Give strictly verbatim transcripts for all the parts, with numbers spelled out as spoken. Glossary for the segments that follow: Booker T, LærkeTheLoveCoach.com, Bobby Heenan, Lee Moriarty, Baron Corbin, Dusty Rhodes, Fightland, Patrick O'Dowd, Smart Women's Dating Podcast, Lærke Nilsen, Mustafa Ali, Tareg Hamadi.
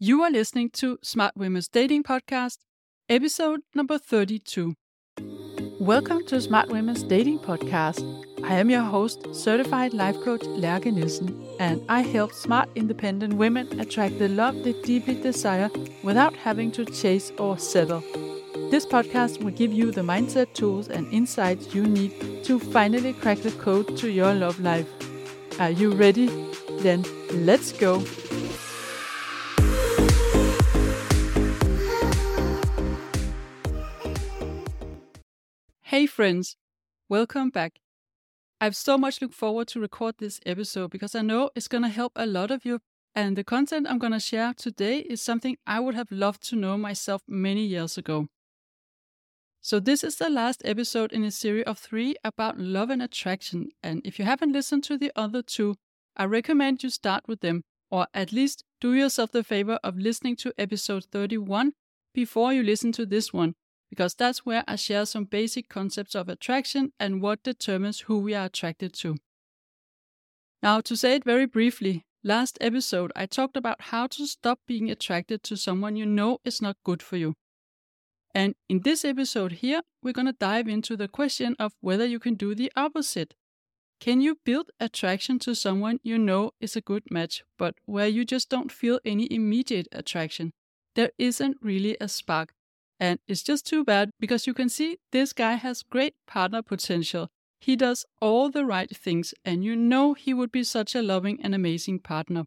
You are listening to Smart Women's Dating Podcast, episode number thirty-two. Welcome to Smart Women's Dating Podcast. I am your host, certified life coach Lærke Nilsen, and I help smart, independent women attract the love they deeply desire without having to chase or settle. This podcast will give you the mindset tools and insights you need to finally crack the code to your love life. Are you ready? Then let's go! Hey friends, welcome back. I've so much looked forward to record this episode because I know it's going to help a lot of you, and the content I'm going to share today is something I would have loved to know myself many years ago. So this is the last episode in a series of three about love and attraction, and if you haven't listened to the other two, I recommend you start with them, or at least do yourself the favor of listening to episode thirty-one before you listen to this one, because that's where I share some basic concepts of attraction and what determines who we are attracted to. Now, to say it very briefly, last episode I talked about how to stop being attracted to someone you know is not good for you. And in this episode here, we're going to dive into the question of whether you can do the opposite. Can you build attraction to someone you know is a good match, but where you just don't feel any immediate attraction? There isn't really a spark. And it's just too bad, because you can see this guy has great partner potential. He does all the right things, and you know he would be such a loving and amazing partner.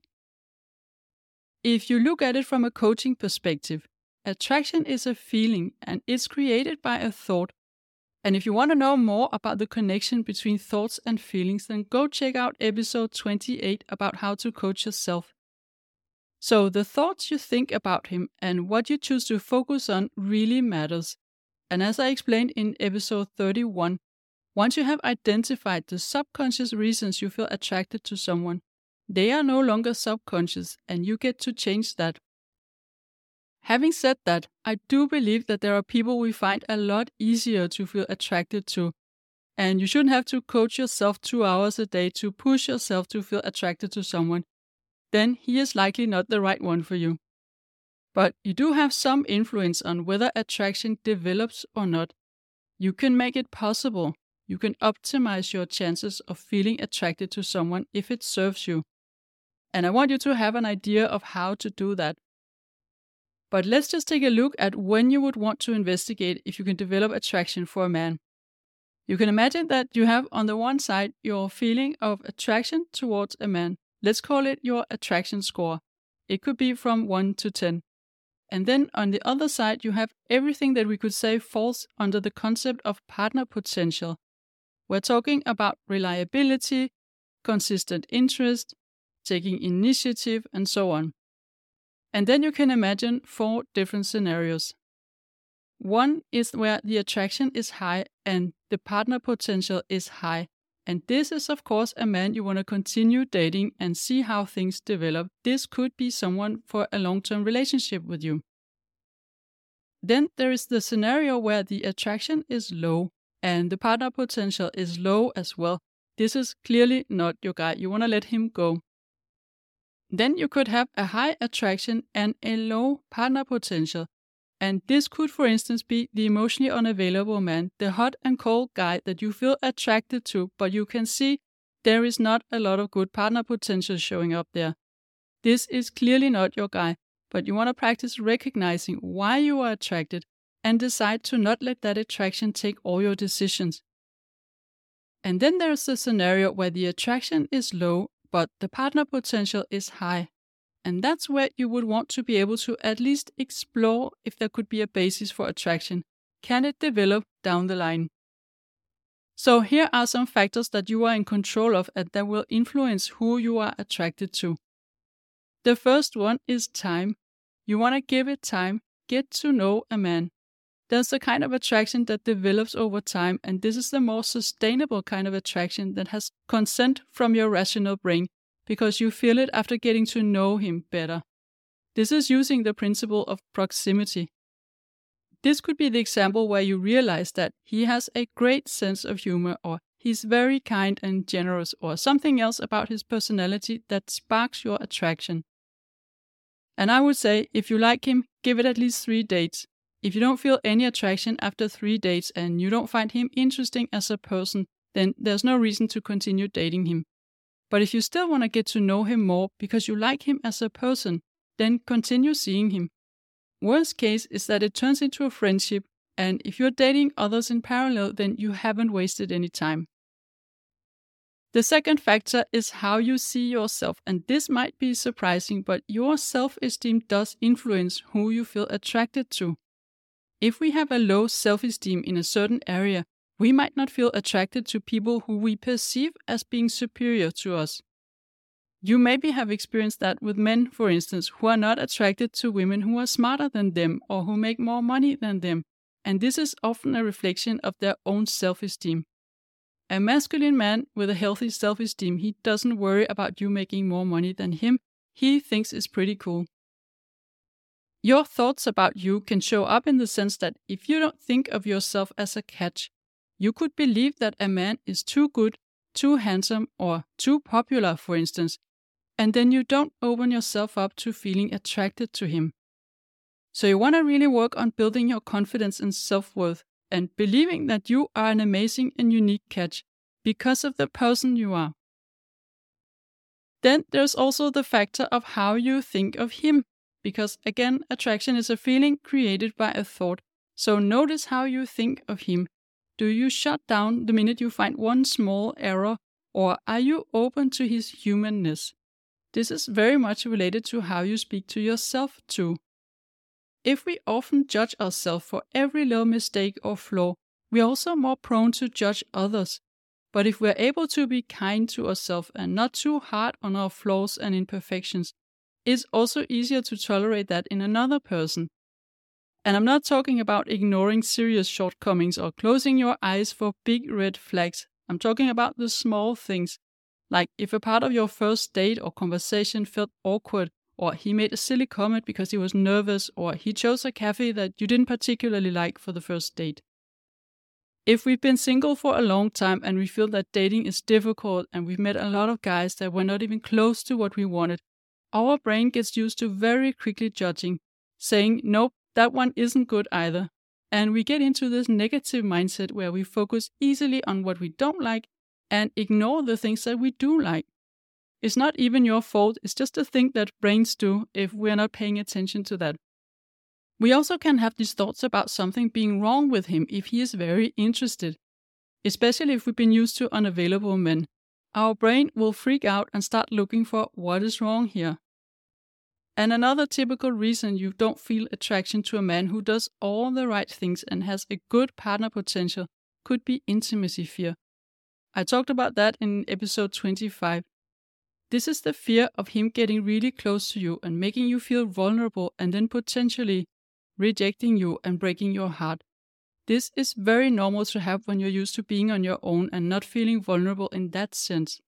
If you look at it from a coaching perspective, attraction is a feeling, and it's created by a thought. And if you want to know more about the connection between thoughts and feelings, then go check out episode twenty-eight about how to coach yourself. So the thoughts you think about him and what you choose to focus on really matters. And as I explained in episode thirty-one, once you have identified the subconscious reasons you feel attracted to someone, they are no longer subconscious, and you get to change that. Having said that, I do believe that there are people we find a lot easier to feel attracted to, and you shouldn't have to coach yourself two hours a day to push yourself to feel attracted to someone. Then he is likely not the right one for you. But you do have some influence on whether attraction develops or not. You can make it possible. You can optimize your chances of feeling attracted to someone if it serves you. And I want you to have an idea of how to do that. But let's just take a look at when you would want to investigate if you can develop attraction for a man. You can imagine that you have on the one side your feeling of attraction towards a man. Let's call it your attraction score. It could be from one to ten. And then on the other side, you have everything that we could say falls under the concept of partner potential. We're talking about reliability, consistent interest, taking initiative, and so on. And then you can imagine four different scenarios. One is where the attraction is high and the partner potential is high. And this is, of course, a man you want to continue dating and see how things develop. This could be someone for a long-term relationship with you. Then there is the scenario where the attraction is low and the partner potential is low as well. This is clearly not your guy. You want to let him go. Then you could have a high attraction and a low partner potential. And this could, for instance, be the emotionally unavailable man, the hot and cold guy that you feel attracted to, but you can see there is not a lot of good partner potential showing up there. This is clearly not your guy, but you want to practice recognizing why you are attracted and decide to not let that attraction take all your decisions. And then there's the scenario where the attraction is low, but the partner potential is high. And that's where you would want to be able to at least explore if there could be a basis for attraction. Can it develop down the line? So here are some factors that you are in control of and that will influence who you are attracted to. The first one is time. You want to give it time, get to know a man. There's a kind of attraction that develops over time, and this is the more sustainable kind of attraction that has consent from your rational brain, because you feel it after getting to know him better. This is using the principle of proximity. This could be the example where you realize that he has a great sense of humor, or he's very kind and generous, or something else about his personality that sparks your attraction. And I would say, if you like him, give it at least three dates. If you don't feel any attraction after three dates and you don't find him interesting as a person, then there's no reason to continue dating him. But if you still want to get to know him more because you like him as a person, then continue seeing him. Worst case is that it turns into a friendship, and if you're dating others in parallel, then you haven't wasted any time. The second factor is how you see yourself, and this might be surprising, but your self-esteem does influence who you feel attracted to. If we have a low self-esteem in a certain area, we might not feel attracted to people who we perceive as being superior to us. You maybe have experienced that with men, for instance, who are not attracted to women who are smarter than them or who make more money than them, and this is often a reflection of their own self-esteem. A masculine man with a healthy self-esteem, he doesn't worry about you making more money than him. He thinks it's pretty cool. Your thoughts about you can show up in the sense that if you don't think of yourself as a catch, you could believe that a man is too good, too handsome, or too popular, for instance, and then you don't open yourself up to feeling attracted to him. So you want to really work on building your confidence and self-worth and believing that you are an amazing and unique catch because of the person you are. Then there's also the factor of how you think of him, because again, attraction is a feeling created by a thought. So notice how you think of him. Do you shut down the minute you find one small error, or are you open to his humanness? This is very much related to how you speak to yourself too. If we often judge ourselves for every little mistake or flaw, we are also more prone to judge others. But if we are able to be kind to ourselves and not too hard on our flaws and imperfections, it's also easier to tolerate that in another person. And I'm not talking about ignoring serious shortcomings or closing your eyes for big red flags. I'm talking about the small things. Like if a part of your first date or conversation felt awkward, or he made a silly comment because he was nervous, or he chose a cafe that you didn't particularly like for the first date. If we've been single for a long time and we feel that dating is difficult and we've met a lot of guys that were not even close to what we wanted, our brain gets used to very quickly judging, saying, nope, that one isn't good either. And we get into this negative mindset where we focus easily on what we don't like and ignore the things that we do like. It's not even your fault, it's just a thing that brains do if we're not paying attention to that. We also can have these thoughts about something being wrong with him if he is very interested, especially if we've been used to unavailable men. Our brain will freak out and start looking for what is wrong here. And another typical reason you don't feel attraction to a man who does all the right things and has a good partner potential could be intimacy fear. I talked about that in episode twenty-five. This is the fear of him getting really close to you and making you feel vulnerable and then potentially rejecting you and breaking your heart. This is very normal to have when you're used to being on your own and not feeling vulnerable in that sense.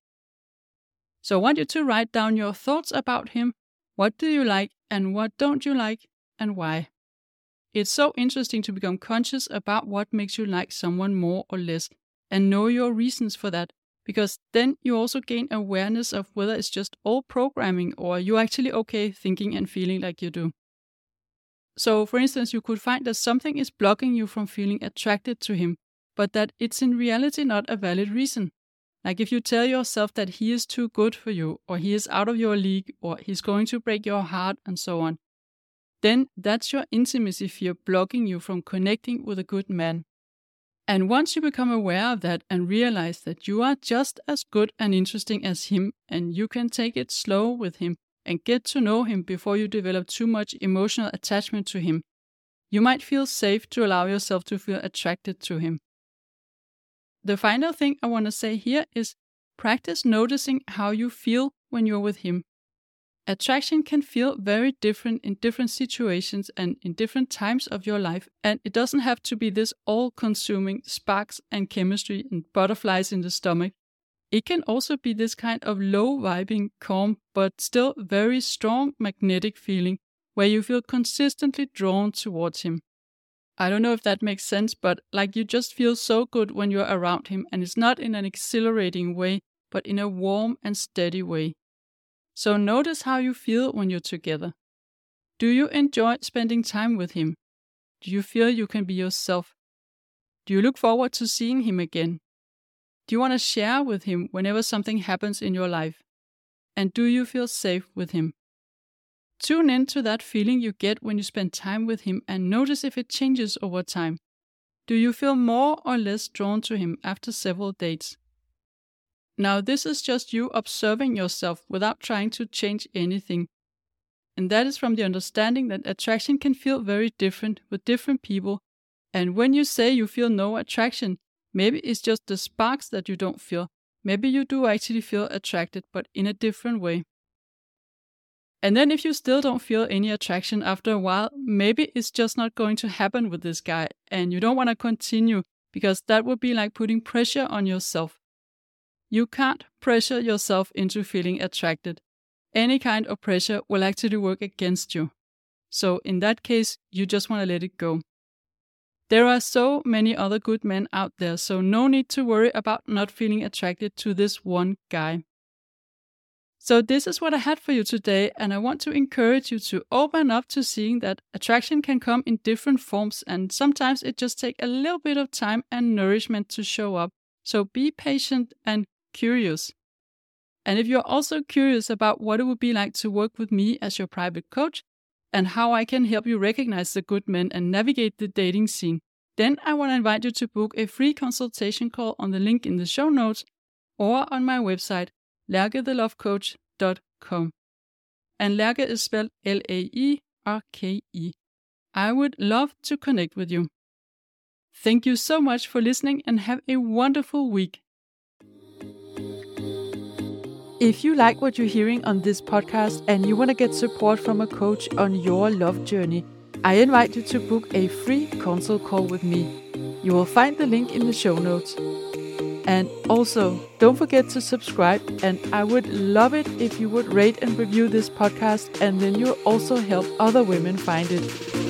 So I want you to write down your thoughts about him. What do you like and what don't you like and why? It's so interesting to become conscious about what makes you like someone more or less and know your reasons for that, because then you also gain awareness of whether it's just all programming or you're actually okay thinking and feeling like you do. So for instance, you could find that something is blocking you from feeling attracted to him, but that it's in reality not a valid reason. Like if you tell yourself that he is too good for you, or he is out of your league, or he's going to break your heart, and so on, then that's your intimacy fear blocking you from connecting with a good man. And once you become aware of that and realize that you are just as good and interesting as him, and you can take it slow with him and get to know him before you develop too much emotional attachment to him, you might feel safe to allow yourself to feel attracted to him. The final thing I want to say here is practice noticing how you feel when you're with him. Attraction can feel very different in different situations and in different times of your life, and it doesn't have to be this all-consuming sparks and chemistry and butterflies in the stomach. It can also be this kind of low-vibing, calm, but still very strong magnetic feeling where you feel consistently drawn towards him. I don't know if that makes sense, but like you just feel so good when you're around him, and it's not in an exhilarating way, but in a warm and steady way. So notice how you feel when you're together. Do you enjoy spending time with him? Do you feel you can be yourself? Do you look forward to seeing him again? Do you want to share with him whenever something happens in your life? And do you feel safe with him? Tune in to that feeling you get when you spend time with him and notice if it changes over time. Do you feel more or less drawn to him after several dates? Now this is just you observing yourself without trying to change anything. And that is from the understanding that attraction can feel very different with different people. And when you say you feel no attraction, maybe it's just the sparks that you don't feel. Maybe you do actually feel attracted, but in a different way. And then if you still don't feel any attraction after a while, maybe it's just not going to happen with this guy, and you don't want to continue, because that would be like putting pressure on yourself. You can't pressure yourself into feeling attracted. Any kind of pressure will actually work against you. So in that case, you just want to let it go. There are so many other good men out there, so no need to worry about not feeling attracted to this one guy. So this is what I had for you today, and I want to encourage you to open up to seeing that attraction can come in different forms, and sometimes it just takes a little bit of time and nourishment to show up. So be patient and curious. And if you're also curious about what it would be like to work with me as your private coach, and how I can help you recognize the good men and navigate the dating scene, then I want to invite you to book a free consultation call on the link in the show notes or on my website, Lærke The Love Coach dot com. And Lærke is spelled L A E R K E. I would love to connect with you. Thank you so much for listening and have a wonderful week. If you like what you're hearing on this podcast and you want to get support from a coach on your love journey, I invite you to book a free consult call with me. You will find the link in the show notes. And also, don't forget to subscribe, and I would love it if you would rate and review this podcast, and then you'll also help other women find it.